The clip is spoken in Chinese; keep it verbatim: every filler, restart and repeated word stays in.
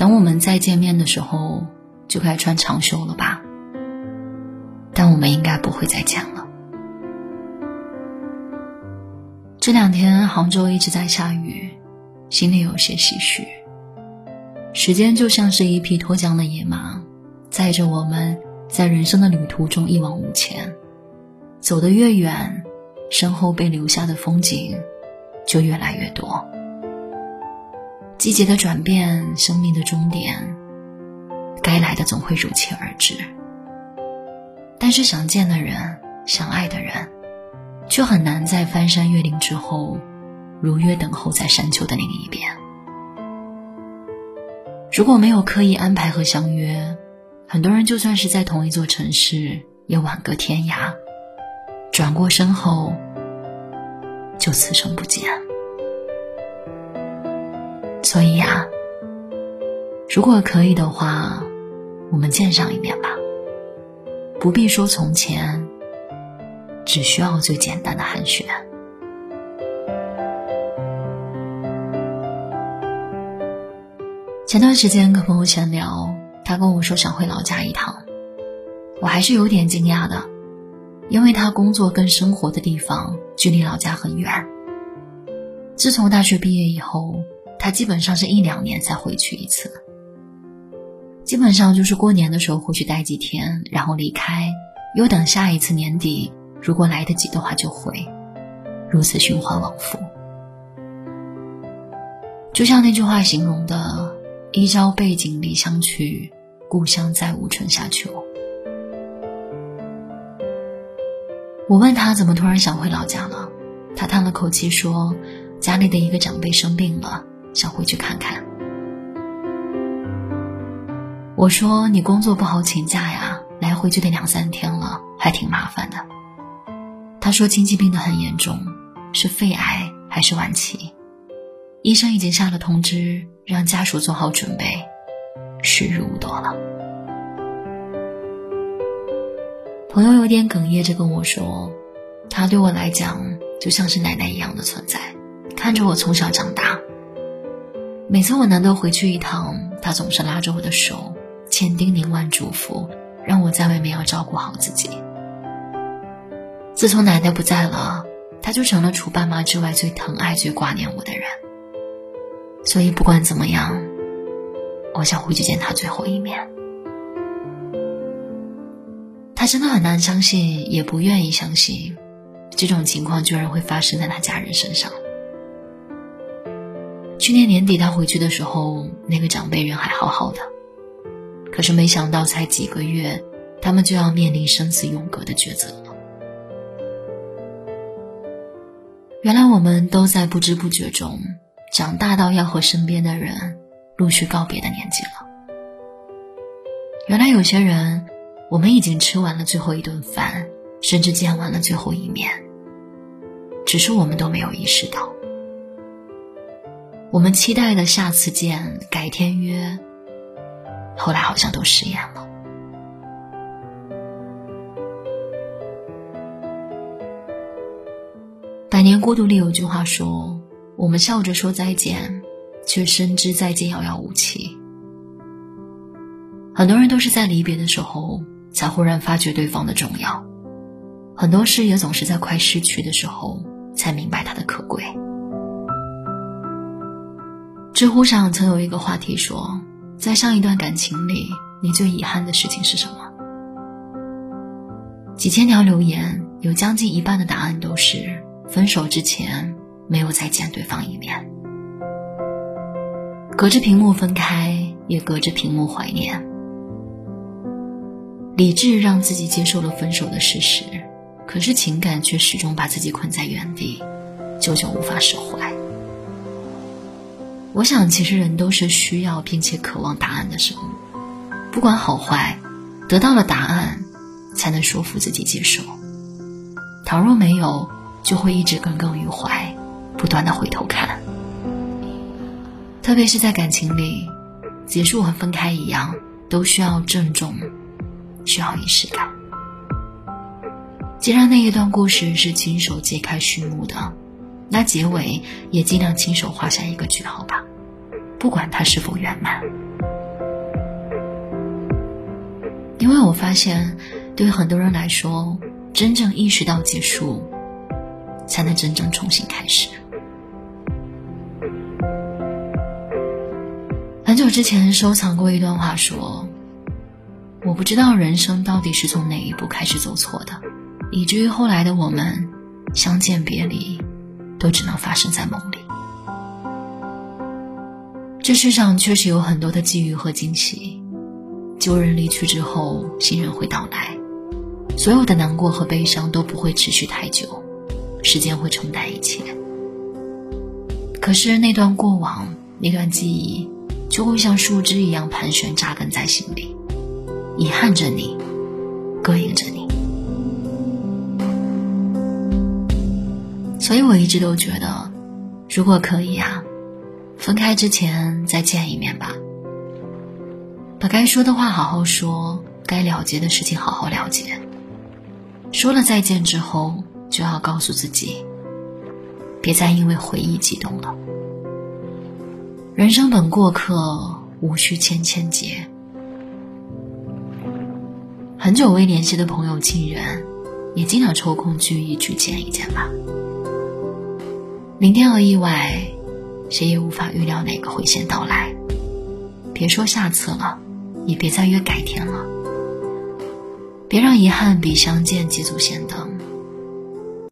当我们再见面的时候，就该穿长袖了吧？但我们应该不会再见了。这两天杭州一直在下雨，心里有些唏嘘。时间就像是一匹脱缰的野马，载着我们在人生的旅途中一往无前。走得越远，身后被留下的风景就越来越多。季节的转变，生命的终点，该来的总会如期而至。但是想见的人，想爱的人，却很难在翻山越岭之后，如约等候在山丘的另一边。如果没有刻意安排和相约，很多人就算是在同一座城市，也蜿蜒天涯，转过身后，就此生不见。所以啊，如果可以的话，我们见上一面吧。不必说从前，只需要最简单的寒暄。前段时间跟朋友闲聊，他跟我说想回老家一趟，我还是有点惊讶的，因为他工作跟生活的地方距离老家很远。自从大学毕业以后，他基本上是一两年才回去一次，基本上就是过年的时候回去待几天，然后离开，又等下一次年底，如果来得及的话就回，如此循环往复。就像那句话形容的，一朝背井离乡去，故乡再无春夏秋。我问他怎么突然想回老家了，他叹了口气说，家里的一个长辈生病了，想回去看看。我说，你工作不好请假呀，来回就得两三天了，还挺麻烦的。他说亲戚病得很严重，是肺癌还是晚期，医生已经下了通知，让家属做好准备，时日无多了。朋友有点哽咽着跟我说，他对我来讲就像是奶奶一样的存在，看着我从小长大。每次我难得回去一趟，他总是拉着我的手，千叮咛万嘱咐，让我在外面要照顾好自己。自从奶奶不在了，他就成了除爸妈之外最疼爱最挂念我的人。所以不管怎么样，我想回去见他最后一面。他真的很难相信，也不愿意相信，这种情况居然会发生在他家人身上。去年年底他回去的时候，那个长辈人还好好的，可是没想到才几个月，他们就要面临生死永隔的抉择了。原来我们都在不知不觉中长大到要和身边的人陆续告别的年纪了。原来有些人，我们已经吃完了最后一顿饭，甚至见完了最后一面，只是我们都没有意识到。我们期待的下次见，改天约，后来好像都食言了。百年孤独里有句话说，我们笑着说再见，却深知再见遥遥无期。很多人都是在离别的时候才忽然发觉对方的重要，很多事也总是在快失去的时候才明白它的可贵。知乎上曾有一个话题说，在上一段感情里，你最遗憾的事情是什么？几千条留言，有将近一半的答案都是分手之前没有再见对方一面。隔着屏幕分开，也隔着屏幕怀念。理智让自己接受了分手的事实，可是情感却始终把自己困在原地，久久无法释怀。我想其实人都是需要并且渴望答案的生物，不管好坏，得到了答案才能说服自己接受，倘若没有，就会一直耿耿于怀，不断的回头看。特别是在感情里，结束和分开一样，都需要郑重，需要仪式感。既然那一段故事是亲手揭开序幕的，那结尾也尽量亲手画下一个句号吧，不管它是否圆满。因为我发现对于很多人来说，真正意识到结束才能真正重新开始。很久之前收藏过一段话，说我不知道人生到底是从哪一步开始走错的，以至于后来的我们相见别离都只能发生在梦里。这世上确实有很多的机遇和惊喜，旧人离去之后，新人会到来，所有的难过和悲伤都不会持续太久，时间会承担一切。可是那段过往，那段记忆就会像树枝一样盘旋扎根在心里，遗憾着你，膈应着你。所以我一直都觉得，如果可以啊，分开之前再见一面吧，把该说的话好好说，该了结的事情好好了结。说了再见之后，就要告诉自己，别再因为回忆激动了。人生本过客，无需千千结。很久未联系的朋友、亲人，也经常抽空聚一聚、见一见吧。明天和意外，谁也无法预料哪个会先到来。别说下次了，也别再约改天了。别让遗憾比相见捷足先登，